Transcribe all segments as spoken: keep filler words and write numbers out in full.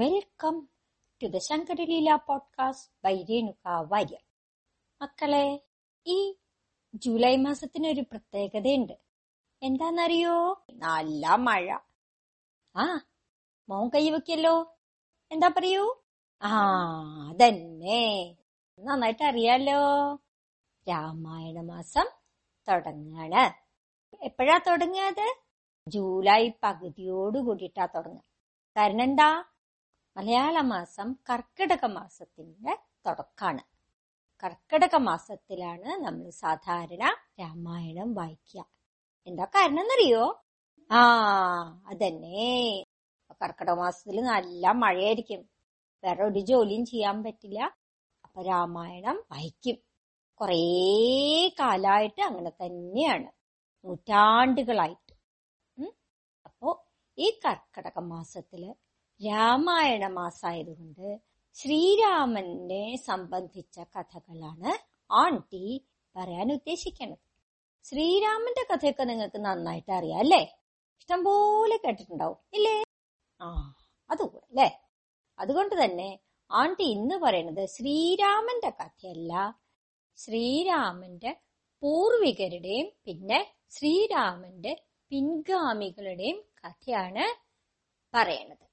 Welcome to the Sankaraleela podcast by Renuka Warrier. മക്കളെ, ഈ July മാസത്തിനൊരു പ്രത്യേകതയുണ്ട്. എന്താന്നറിയോ? നല്ല മഴ. ആ മോൻ കൈവയ്ക്കല്ലോ. എന്താ പറയൂ? ആ അതന്നെ, നന്നായിട്ട് അറിയാലോ. രാമായണ മാസം തുടങ്ങാണ്. എപ്പോഴാ തുടങ്ങിയത്? ജൂലൈ പകുതിയോട് കൂടിയിട്ടാ തുടങ്ങുക. കാരണം എന്താ, മലയാള മാസം കർക്കിടക മാസത്തിന്റെ തുടക്കമാണ്. കർക്കിടക മാസത്തിലാണ് നമ്മൾ സാധാരണ രാമായണം വായിക്കുക. എന്താ കാരണം എന്നറിയോ? ആ അതന്നെ, കർക്കിടക മാസത്തിൽ നല്ല മഴയായിരിക്കും, വേറെ ഒരു ജോലിയും ചെയ്യാൻ പറ്റില്ല. അപ്പൊ രാമായണം വായിക്കും. കുറേ കാലമായിട്ട് അങ്ങനെ തന്നെയാണ്, നൂറ്റാണ്ടുകളായിട്ട്. അപ്പോ ഈ കർക്കിടക മാസത്തില് രാമായണ മാസമായതുകൊണ്ട് ശ്രീരാമനെ സംബന്ധിച്ച കഥകളാണ് ആണ്ടി പറയാൻ ഉദ്ദേശിക്കുന്നത്. ശ്രീരാമന്റെ കഥയൊക്കെ നിങ്ങൾക്ക് നന്നായിട്ട് അറിയാം അല്ലേ? ഇഷ്ടംപോലെ കേട്ടിട്ടുണ്ടാവും ഇല്ലേ? ആ അതുകൂടെ അല്ലേ. അതുകൊണ്ട് തന്നെ ആണ്ടി ഇന്ന് പറയുന്നത് ശ്രീരാമന്റെ കഥയല്ല, ശ്രീരാമന്റെ പൂർവികരുടെയും പിന്നെ ശ്രീരാമന്റെ പിൻഗാമികളുടെയും കഥയാണ് പറയണത്.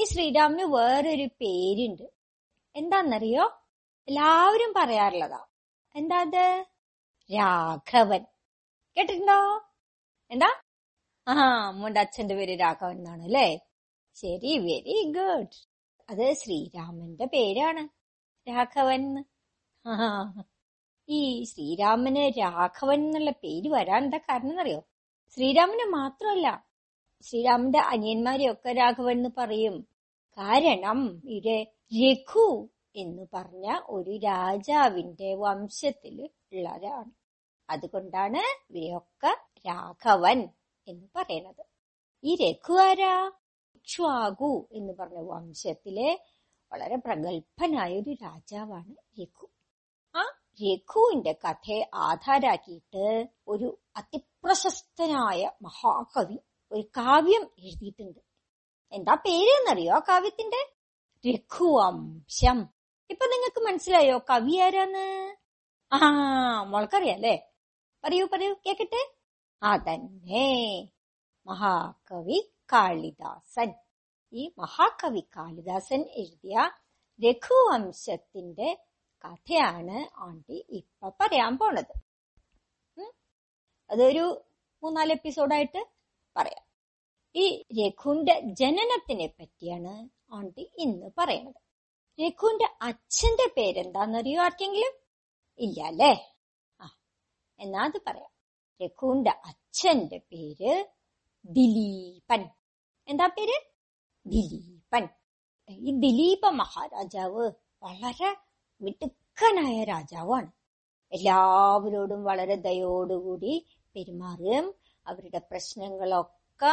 ഈ ശ്രീരാമന് വേറൊരു പേരുണ്ട്, എന്താന്നറിയോ? എല്ലാവരും പറയാറുള്ളതാ. എന്താ അത്? രാഘവൻ. കേട്ടിട്ടുണ്ടോ? എന്താ? ആ മോന്റെ അച്ഛന്റെ പേര് രാഘവൻ എന്നാണ് അല്ലേ? ശരി, വെരി ഗുഡ്. അത് ശ്രീരാമന്റെ പേരാണ്, രാഘവൻ. ആ ഈ ശ്രീരാമന് രാഘവൻ എന്നുള്ള പേര് വരാനുള്ള കാരണം എന്നറിയോ? ശ്രീരാമന് മാത്രമല്ല, ശ്രീരാമന്റെ അനിയന്മാരെയൊക്കെ രാഘവൻ എന്ന് പറയും. കാരണം ഇവിടെ രഘു എന്ന് പറഞ്ഞ ഒരു രാജാവിന്റെ വംശത്തിൽ ഉള്ളവരാണ്. അതുകൊണ്ടാണ് ഇവയൊക്കെ രാഘവൻ എന്ന് പറയുന്നത്. ഈ രഘു ആരാ? ഇക്ഷ്വാകു എന്ന് പറഞ്ഞ വംശത്തിലെ വളരെ പ്രഗത്ഭനായ ഒരു രാജാവാണ് രഘു. ആ രഘുവിന്റെ കഥയെ ആധാരാക്കിയിട്ട് ഒരു അതിപ്രശസ്തനായ മഹാകവി ഒരു കാവ്യം എഴുതിയിട്ടുണ്ട്. എന്താ പേര് എന്നറിയോ ആ കാവ്യത്തിന്റെ? രഘുവംശം. ഇപ്പൊ നിങ്ങൾക്ക് മനസ്സിലായോ കവി ആരാന്ന്? ആ മോൾക്കറിയാല്ലേ? പറയൂ പറയൂ, കേക്കട്ടെ. അതന്നെ, മഹാകവി കാളിദാസൻ. ഈ മഹാകവി കാളിദാസൻ എഴുതിയ രഘുവംശത്തിന്റെ കഥയാണ് ആണ്ടി ഇപ്പൊ പറയാൻ പോണത്. അതൊരു മൂന്നാല് എപ്പിസോഡായിട്ട് പറയാം. ഈ രഘുവിന്റെ ജനനത്തിനെ പറ്റിയാണ് ആണ്ടി ഇന്ന് പറയുന്നത്. രഘുവിന്റെ അച്ഛന്റെ പേരെന്താന്നറിയോ ആർക്കെങ്കിലും? ഇല്ല അല്ലേ? ആ എന്നാ അത് പറയാം. രഘുവിന്റെ അച്ഛന്റെ പേര് ദിലീപൻ. എന്താ പേര്? ദിലീപൻ. ഈ ദിലീപ മഹാരാജാവ് വളരെ മിടുക്കനായ രാജാവാണ്. എല്ലാവരോടും വളരെ ദയോടുകൂടി പെരുമാറുകയും അവരുടെ പ്രശ്നങ്ങളൊക്കെ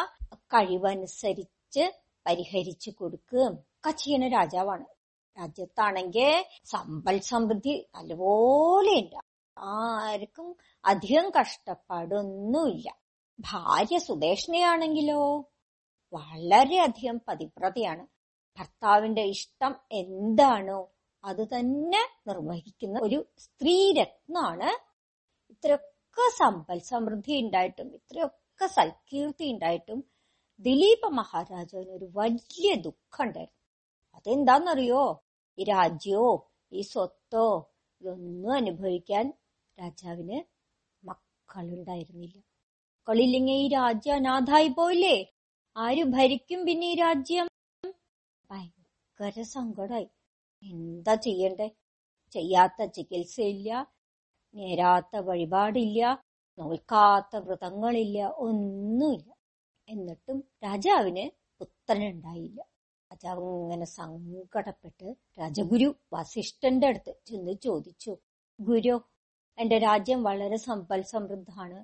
കഴിവനുസരിച്ച് പരിഹരിച്ചു കൊടുക്കുകയും ഒക്കെ ചെയ്യുന്ന രാജാവാണ്. രാജ്യത്താണെങ്കിൽ സമ്പൽ സമൃദ്ധി നല്ലപോലെ ഉണ്ട്, ആർക്കും അധികം കഷ്ടപ്പാടൊന്നുമില്ല. ഭാര്യ സുദേഷ്ണയാണെങ്കിലോ വളരെയധികം പതിവ്രതയാണ്. ഭർത്താവിന്റെ ഇഷ്ടം എന്താണോ അത് തന്നെ നിർവഹിക്കുന്ന ഒരു സ്ത്രീരത്നാണ്. ഇത്രയൊക്കെ സമ്പൽ സമൃദ്ധി ഉണ്ടായിട്ടും ഇത്രയൊക്കെ സൽകീർത്തി ഉണ്ടായിട്ടും ദിലീപ മഹാരാജാവിന് ഒരു വലിയ ദുഃഖം ഉണ്ടായിരുന്നു. അതെന്താന്നറിയോ? ഈ രാജ്യമോ ഈ സ്വത്തോ ഇതൊന്നും അനുഭവിക്കാൻ രാജാവിന് മക്കളുണ്ടായിരുന്നില്ല. മക്കളില്ലെങ്കിൽ ഈ രാജ്യം അനാഥായി പോയില്ലേ? ആര് ഭരിക്കും പിന്നെ ഈ രാജ്യം? ഭയങ്കര സങ്കടമായി. എന്താ ചെയ്യണ്ടേ? ചെയ്യാത്ത ചികിത്സയില്ല, നേരാത്ത വഴിപാടില്ല, നോൽക്കാത്ത വ്രതങ്ങളില്ല, ഒന്നുമില്ല. എന്നിട്ടും രാജാവിന് പുത്രനുണ്ടായില്ല. രാജാവ് ഇങ്ങനെ സങ്കടപ്പെട്ട് രാജഗുരു വസിഷ്ഠന്റെ അടുത്ത് ചെന്ന് ചോദിച്ചു, ഗുരു, എന്റെ രാജ്യം വളരെ സമ്പൽ സമൃദ്ധാണ്,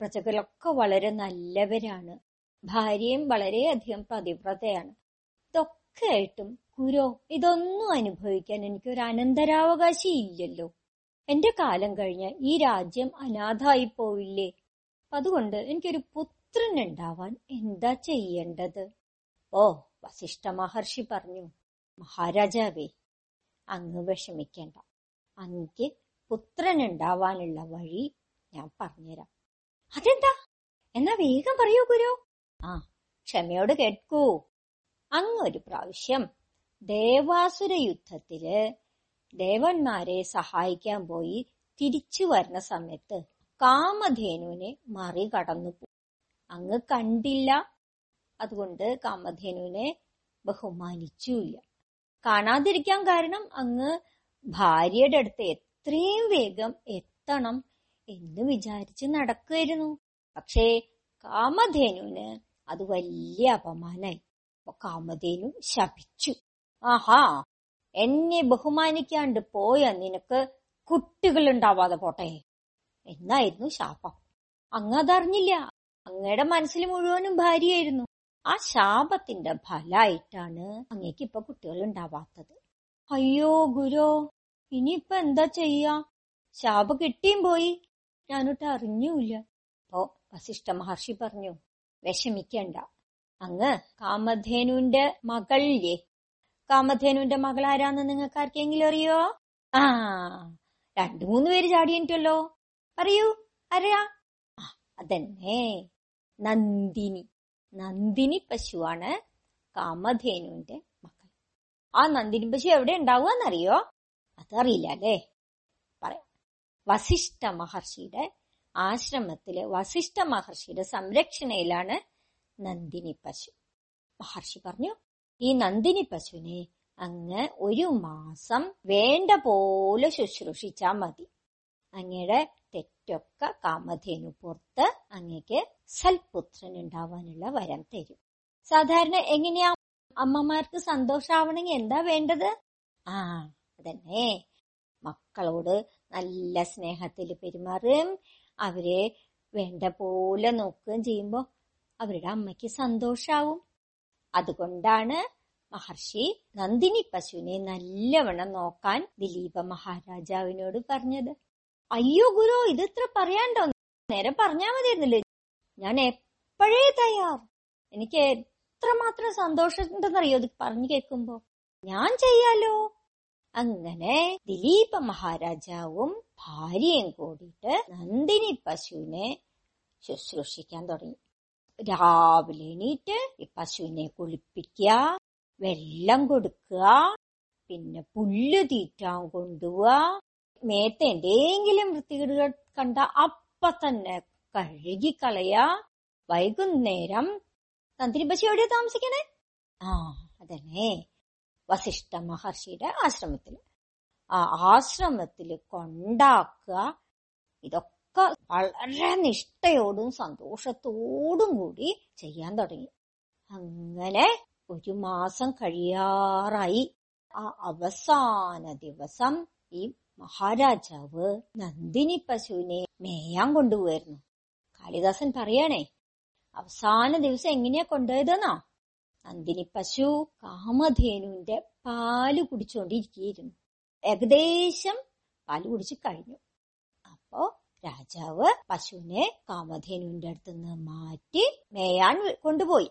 പ്രജകളൊക്കെ വളരെ നല്ലവരാണ്, ഭാര്യയും വളരെയധികം പതിവ്രതയാണ്, ഇതൊക്കെ ആയിട്ടും ഗുരു ഇതൊന്നും അനുഭവിക്കാൻ എനിക്കൊരു അനന്തരാവകാശി ഇല്ലല്ലോ. എന്റെ കാലം കഴിഞ്ഞാൽ ഈ രാജ്യം അനാഥായി പോയില്ലേ? അതുകൊണ്ട് എനിക്കൊരു പുത്രനുണ്ടാവാൻ എന്താ ചെയ്യേണ്ടത്? ഓ വസിഷ്ഠ മഹർഷി പറഞ്ഞു, മഹാരാജാവേ, അങ്ങ് വിഷമിക്കേണ്ട. അങ്ങക്ക് പുത്രനുണ്ടാവാനുള്ള വഴി ഞാൻ പറഞ്ഞുതരാം. അതെന്താ? എന്നാ വേഗം പറയൂ ഗുരു. ആ, ക്ഷമയോട് കേൾക്കൂ. അങ്ങൊരു പ്രാവശ്യം ദേവാസുര യുദ്ധത്തില് ദേവന്മാരെ സഹായിക്കാൻ പോയി തിരിച്ചു വരുന്ന സമയത്ത് കാമധേനുവിനെ മറികടന്നു പോയി. അങ്ങ് കണ്ടില്ല, അതുകൊണ്ട് കാമധേനുവിനെ ബഹുമാനിച്ചുമില്ല. കാണാതിരിക്കാൻ കാരണം അങ്ങ് ഭാര്യയുടെ അടുത്ത് എത്രയും വേഗം എത്തണം എന്ന് വിചാരിച്ച് നടക്കുമായിരുന്നു. പക്ഷേ കാമധേനുവിന് അത് വലിയ അപമാനായി. അപ്പൊ കാമധേനു ശപിച്ചു, ആഹാ, എന്നെ ബഹുമാനിക്കാണ്ട് പോയ നിനക്ക് കുട്ടികൾ ഉണ്ടാവാതെ പോട്ടെ എന്നായിരുന്നു ശാപം. അങ്ങതറിഞ്ഞില്ല. അങ്ങയുടെ മനസ്സിൽ മുഴുവനും ഭാര്യയായിരുന്നു. ആ ശാപത്തിന്റെ ഫലമായിട്ടാണ് അങ്ങേക്ക് ഇപ്പൊ കുട്ടികൾ ഉണ്ടാവാത്തത്. അയ്യോ ഗുരു, ഇനിയിപ്പൊ എന്താ ചെയ്യാ? ശാപം കിട്ടിയും പോയി, ഞാനൊട്ട് അറിഞ്ഞൂല്ല. അപ്പോ വസിഷ്ഠ മഹർഷി പറഞ്ഞു, വിഷമിക്കണ്ട. അങ്ങ് കാമധേനുവിന്റെ മകളില്ലേ? കാമധേനുവിന്റെ മകൾ ആരാന്ന് നിങ്ങൾക്ക് ആർക്കെങ്കിലും അറിയോ? ആ, രണ്ടു മൂന്ന് പേര് ചാടിയല്ലോ. പറയൂ, ആരാ? ആ, അതന്നെ, നന്ദിനി. നന്ദിനി പശുവാണ് കാമധേനുവിന്റെ മകൾ. ആ നന്ദിനി പശു എവിടെ ഉണ്ടാവുകയെന്നറിയോ? അതറിയില്ല അല്ലേ? പറയാം. വസിഷ്ഠ മഹർഷിയുടെ ആശ്രമത്തിലെ വസിഷ്ഠ മഹർഷിയുടെ സംരക്ഷണയിലാണ് നന്ദിനി പശു. മഹർഷി പറഞ്ഞു, ഈ നന്ദിനി പശുവിനെ അങ്ങ് ഒരു മാസം വേണ്ട പോലെ ശുശ്രൂഷിച്ചാൽ മതി. അങ്ങയുടെ തെറ്റൊക്കെ കാമധേനു പുറത്ത് അങ്ങക്ക് സൽപുത്രൻ ഉണ്ടാവാനുള്ള വരം തരും. സാധാരണ എങ്ങനെയാ അമ്മമാർക്ക് സന്തോഷാവണമെങ്കിൽ എന്താ വേണ്ടത്? ആ, അതന്നെ, മക്കളോട് നല്ല സ്നേഹത്തിൽ പെരുമാറുകയും അവരെ വേണ്ട പോലെ നോക്കുകയും ചെയ്യുമ്പോൾ അവരുടെ അമ്മയ്ക്ക് സന്തോഷാവും. അതുകൊണ്ടാണ് മഹർഷി നന്ദിനി പശുവിനെ നല്ലവണ്ണം നോക്കാൻ ദിലീപ മഹാരാജാവിനോട് പറഞ്ഞത്. അയ്യോ ഗുരു, ഇത് ഇത്ര പറയാണ്ടോ? നേരെ പറഞ്ഞാൽ മതിയായിരുന്നില്ലേ? ഞാൻ എപ്പോഴേ തയ്യാർ. എനിക്ക് എത്രമാത്രം സന്തോഷമുണ്ടെന്നറിയോ ഇത് പറഞ്ഞു കേൾക്കുമ്പോ. ഞാൻ ചെയ്യാലോ. അങ്ങനെ ദിലീപ മഹാരാജാവും ഭാര്യയും കൂടിയിട്ട് നന്ദിനി പശുവിനെ ശുശ്രൂഷിക്കാൻ തുടങ്ങി. രാവിലെ എണീറ്റ് ഈ പശുവിനെ കുളിപ്പിക്കുക, വെള്ളം കൊടുക്കുക, പിന്നെ പുല്ല് തീറ്റാൻ കൊണ്ടുപോവുക, മേത്ത് എന്തെങ്കിലും വൃത്തികേടുകൾ കണ്ട അപ്പ തന്നെ കഴുകിക്കളയ. വൈകുന്നേരം നന്ദിനി പശു എവിടെയാ താമസിക്കണേ? ആ, അതന്നെ, വസിഷ്ഠ മഹർഷിയുടെ ആശ്രമത്തില്. ആ ആശ്രമത്തില് കൊണ്ടാക്കുക. ഇതൊക്കെ വളരെ നിഷ്ഠയോടും സന്തോഷത്തോടും കൂടി ചെയ്യാൻ തുടങ്ങി. അങ്ങനെ ഒരു മാസം കഴിയാറായി. ആ അവസാന ദിവസം ഈ മഹാരാജാവ് നന്ദിനി പശുവിനെ മേയാൻ കൊണ്ടുപോയിരുന്നു. കാളിദാസൻ പറയണേ, അവസാന ദിവസം എങ്ങനെയാ കൊണ്ടുപോയതെന്നാ? നന്ദിനി പശു കാമധേനുവിന്റെ പാല് കുടിച്ചോണ്ടിരിക്കുകയായിരുന്നു. ഏകദേശം പാല് കുടിച്ചു കഴിഞ്ഞു. അപ്പോ രാജാവ് പശുവിനെ കാമധേനുവിന്റെ അടുത്ത് നിന്ന് മാറ്റി മേയാൻ കൊണ്ടുപോയി.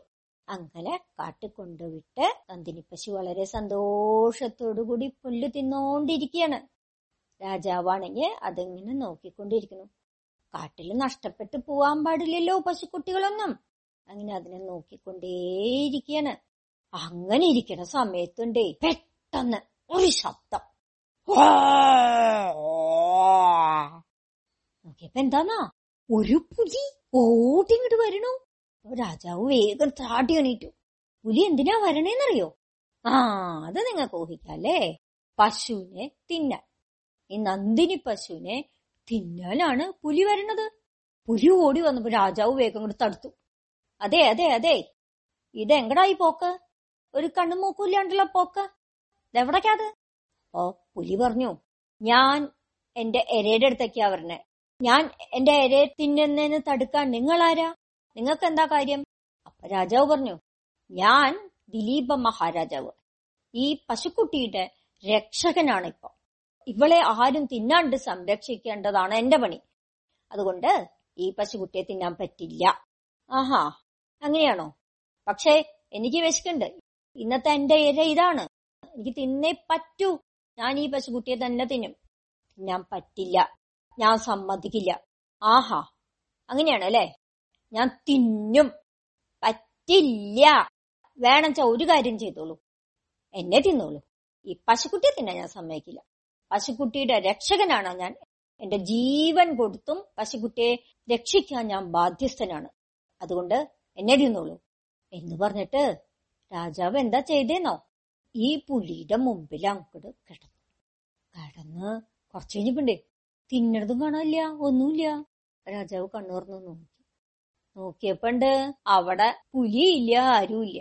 അങ്ങനെ കാട്ടിൽ കൊണ്ടുവിട്ട് നന്ദിനി പശു വളരെ സന്തോഷത്തോടു കൂടി പുല്ല് തിന്നോണ്ടിരിക്കുകയാണ്. രാജാവാണെങ്കിൽ അതിങ്ങനെ നോക്കിക്കൊണ്ടിരിക്കുന്നു. കാട്ടിൽ നഷ്ടപ്പെട്ടു പോവാൻ പാടില്ലല്ലോ പശുക്കുട്ടികളൊന്നും. അങ്ങനെ അതിനെ നോക്കിക്കൊണ്ടേയിരിക്കുകയാണ്. അങ്ങനെ ഇരിക്കണ സമയത്തുണ്ടേ പെട്ടെന്ന് ഒരു ശബ്ദം. നോക്കിയപ്പോ എന്താന്നാ, ഒരു പുലി ഓടിങ്ങോട്ട് വരണു. രാജാവ് വേഗം ചാടി എണീറ്റു. പുലി എന്തിനാ വരണേന്നറിയോ? ആ, അത് നിങ്ങൾക്ക് ഊഹിക്കാല്ലേ, പശുവിനെ തിന്നാൻ. ഈ നന്ദിനി പശുവിനെ തിന്നാലാണ് പുലി വരണത്. പുലി ഓടി വന്നപ്പോ രാജാവ് വേഗം കൂടെ തടുത്തു. അതെ അതെ അതെ ഇതെങ്ങടായി പോക്ക്? ഒരു കണ്ണും മൂക്കൂല്ലാണ്ടുള്ള പോക്ക്, ഇതെവിടേക്കാത്? ഓ, പുലി പറഞ്ഞു, ഞാൻ എന്റെ എരയുടെ അടുത്തേക്കാ വരണേ. ഞാൻ എന്റെ എരയെ തിന്നുന്നതിന് തടുക്കാൻ നിങ്ങളാരാ? നിങ്ങൾക്ക് എന്താ കാര്യം? അപ്പൊ രാജാവ് പറഞ്ഞു, ഞാൻ ദിലീപ മഹാരാജാവ്, ഈ പശുക്കുട്ടിയുടെ രക്ഷകനാണ്. ഇപ്പൊ ഇവളെ ആരും തിന്നാണ്ട് സംരക്ഷിക്കേണ്ടതാണ് എന്റെ പണി. അതുകൊണ്ട് ഈ പശുക്കുട്ടിയെ തിന്നാൻ പറ്റില്ല. ആഹാ, അങ്ങനെയാണോ? പക്ഷേ എനിക്ക് വിശക്കുണ്ട്. ഇന്നത്തെ എന്റെ ഇര ഇതാണ്, എനിക്ക് തിന്നേ പറ്റൂ, ഞാൻ ഈ പശുക്കുട്ടിയെ തന്നെ തിന്നും. ഞാൻ പറ്റില്ല, ഞാൻ സമ്മതിക്കില്ല. ആഹാ, അങ്ങനെയാണ് അല്ലേ? ഞാൻ തിന്നും, പറ്റില്ല, വേണമെച്ചാ ഒരു കാര്യം ചെയ്തോളൂ, എന്നെ തിന്നോളൂ, ഈ പശുക്കുട്ടിയെ തിന്നാൻ ഞാൻ സമ്മതിക്കില്ല. പശുക്കുട്ടിയുടെ രക്ഷകനാണ് ഞാൻ, എന്റെ ജീവൻ കൊടുത്തും പശുക്കുട്ടിയെ രക്ഷിക്കാൻ ഞാൻ ബാധ്യസ്ഥനാണ്, അതുകൊണ്ട് എന്നെ തിന്നോളൂ എന്ന് പറഞ്ഞിട്ട് രാജാവ് എന്താ ചെയ്തേന്നോ, ഈ പുലിയുടെ മുമ്പിൽ അങ്ങോട്ട് കിടന്നു കിടന്ന് കുറച്ച് കഴിഞ്ഞിട്ടുണ്ടേ തിന്നണതും കാണാനില്ല, ഒന്നുമില്ല. രാജാവ് കണ്ണുറന്ന് നോക്കി നോക്കിയപ്പോണ്ട് അവിടെ പുലിയില്ല, ആരുമില്ല,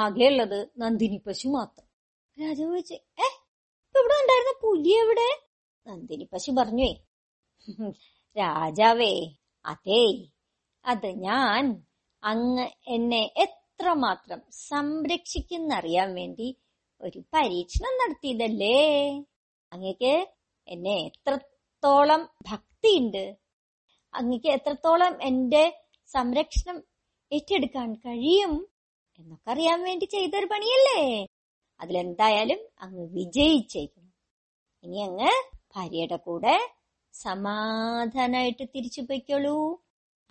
ആകെയുള്ളത് നന്ദിനി പശു മാത്രം. രാജാവ് ചോദിച്ചു, ഏ ഇവിടെ ഉണ്ടായിരുന്ന പുലി എവിടെ? നന്ദിനി പശു പറഞ്ഞുവേ, രാജാവേ അതേ, അത് ഞാൻ അങ്ങ് എന്നെ എത്രമാത്രം സംരക്ഷിക്കുന്നറിയാൻ വേണ്ടി ഒരു പരീക്ഷണം നടത്തിയതല്ലേ, അങ്ങക്ക് എന്നെ എത്രത്തോളം ഭക്തിയുണ്ട്, അങ്ങക്ക് എത്രത്തോളം എന്റെ സംരക്ഷണം ഏറ്റെടുക്കാൻ കഴിയും എന്നൊക്കെ അറിയാൻ വേണ്ടി ചെയ്തൊരു പണിയല്ലേ, അതിലെന്തായാലും അങ്ങ് വിജയിച്ചേക്കും. ഇനി അങ്ങ് ഭാര്യയുടെ കൂടെ സമാധാനായിട്ട് തിരിച്ചു പൊയ്ക്കോളൂ,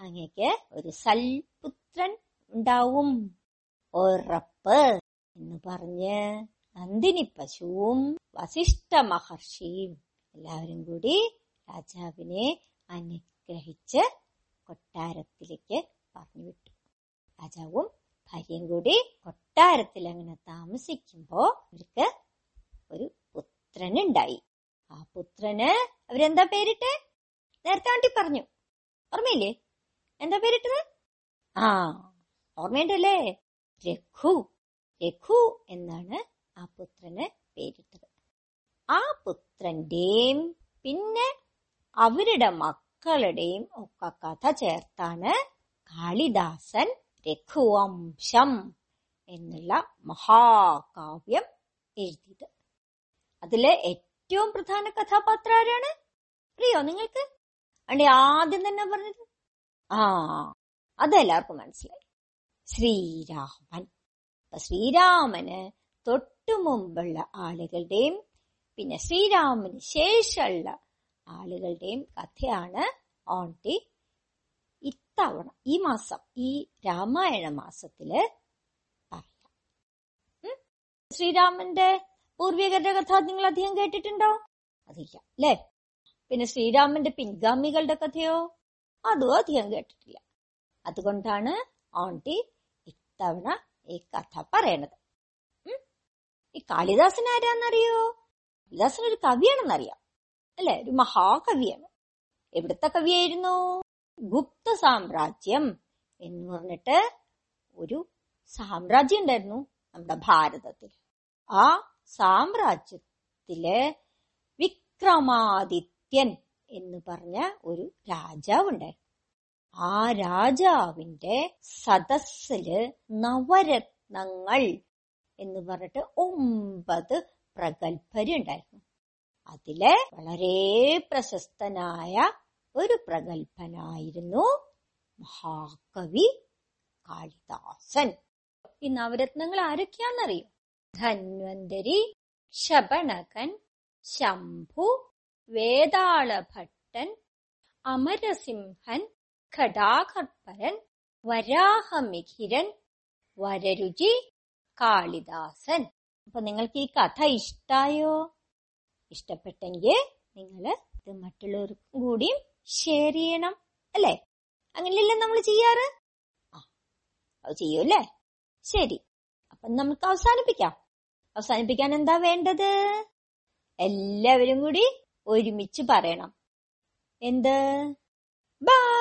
അങ്ങക്ക് ഒരു സൽപുത്രൻ ഉണ്ടാവും ഉറപ്പ് എന്ന് പറഞ്ഞ് നന്ദിനി പശുവും വസിഷ്ഠ മഹർഷിയും എല്ലാവരും കൂടി രാജാവിനെ അനുഗ്രഹിച്ച് കൊട്ടാരത്തിലേക്ക് പറഞ്ഞു വിട്ടു. രാജാവും ഭാര്യയും കൂടി കൊട്ടാരത്തിൽ അങ്ങനെ താമസിക്കുമ്പോ അവർക്ക് ഒരു പുത്രനുണ്ടായി. ആ പുത്രന് അവരെന്താ പേരിട്ട്? നേരത്തെ ആണ്ടി പറഞ്ഞു, ഓർമ്മയില്ലേ എന്താ പേരിട്ടത്? ആ ഓർമ്മയുണ്ടല്ലേ, രഘു. രഘു എന്നാണ് ആ പുത്രന് പേരിട്ടത്. ആ പുത്രന്റെയും പിന്നെ അവരുടെ മക്കളുടെയും ഒക്കെ കഥ ചേർത്താണ് കാളിദാസൻ രഘുവംശം എന്നുള്ള മഹാകാവ്യം എഴുതിയത്. അതിലെ ഏറ്റവും പ്രധാന കഥാപാത്രം ആരാണ് അറിയോ നിങ്ങൾക്ക്? അണ്ടി ആദ്യം തന്നെ പറഞ്ഞത്, ആ അതെല്ലാവർക്കും മനസ്സിലായി, ശ്രീരാമൻ. ശ്രീരാമന് തൊട്ടു മുമ്പുള്ള ആളുകളുടെയും പിന്നെ ശ്രീരാമന് ശേഷമുള്ള ആളുകളുടെയും കഥയാണ് ഓണ്ടി ഇത്തവണ ഈ മാസം ഈ രാമായണ മാസത്തില് പറയാം. ശ്രീരാമന്റെ പൂർവികരുടെ കഥ നിങ്ങൾ അധികം കേട്ടിട്ടുണ്ടോ? അതില്ല അല്ലേ? പിന്നെ ശ്രീരാമന്റെ പിൻഗാമികളുടെ കഥയോ? അതും അധികം കേട്ടിട്ടില്ല. അതുകൊണ്ടാണ് ഓണ്ടി ഇത്തവണ ഈ കഥ പറയണത്. ഈ കാളിദാസൻ ആരാന്നറിയോ? കാളിദാസൻ ഒരു കവിയാണെന്നറിയാം അല്ലെ, ഒരു മഹാകവിയാണ്. എവിടുത്തെ കവിയായിരുന്നു? ഗുപ്ത സാമ്രാജ്യം എന്ന് പറഞ്ഞിട്ട് ഒരു സാമ്രാജ്യം ഉണ്ടായിരുന്നു നമ്മുടെ ഭാരതത്തിൽ. ആ സാമ്രാജ്യത്തിലെ വിക്രമാദിത്യൻ എന്ന് പറഞ്ഞ ഒരു രാജാവുണ്ടായിരുന്നു. ആ രാജാവിന്റെ സദസ്സില് നവരത്നങ്ങൾ എന്ന് പറഞ്ഞിട്ട് ഒമ്പത് പ്രഗത്ഭരുണ്ടായിരുന്നു. അതിലെ വളരെ പ്രശസ്തനായ ഒരു പ്രഗത്ഭനായിരുന്നു മഹാകവി കാളിദാസൻ. ഈ നവരത്നങ്ങൾ ആരൊക്കെയാണെന്നറിയോ? ധന്വന്തരി, ക്ഷപണകൻ, ശംഭു, വേതാളഭട്ടൻ, അമരസിംഹൻ, ഘടാകർപ്പരൻ, വരാഹമിഹിരൻ, വരരുചി, കാളിദാസൻ. അപ്പൊ നിങ്ങൾക്ക് ഈ കഥ ഇഷ്ടായോ? ഇഷ്ടപ്പെട്ടെങ്കിൽ നിങ്ങള് ഇത് മറ്റുള്ളവർക്കും കൂടിയും ഷെയർ ചെയ്യണം അല്ലെ? അങ്ങനെയല്ലേ നമ്മൾ ചെയ്യാറ്? ആ അത് ചെയ്യൂല്ലേ? ശരി, അപ്പൊ നമുക്ക് അവസാനിപ്പിക്കാം. അവസാനിപ്പിക്കാൻ എന്താ വേണ്ടത്? എല്ലാവരും കൂടി ഒരുമിച്ച് പറയണം എന്ത്? ബൈ.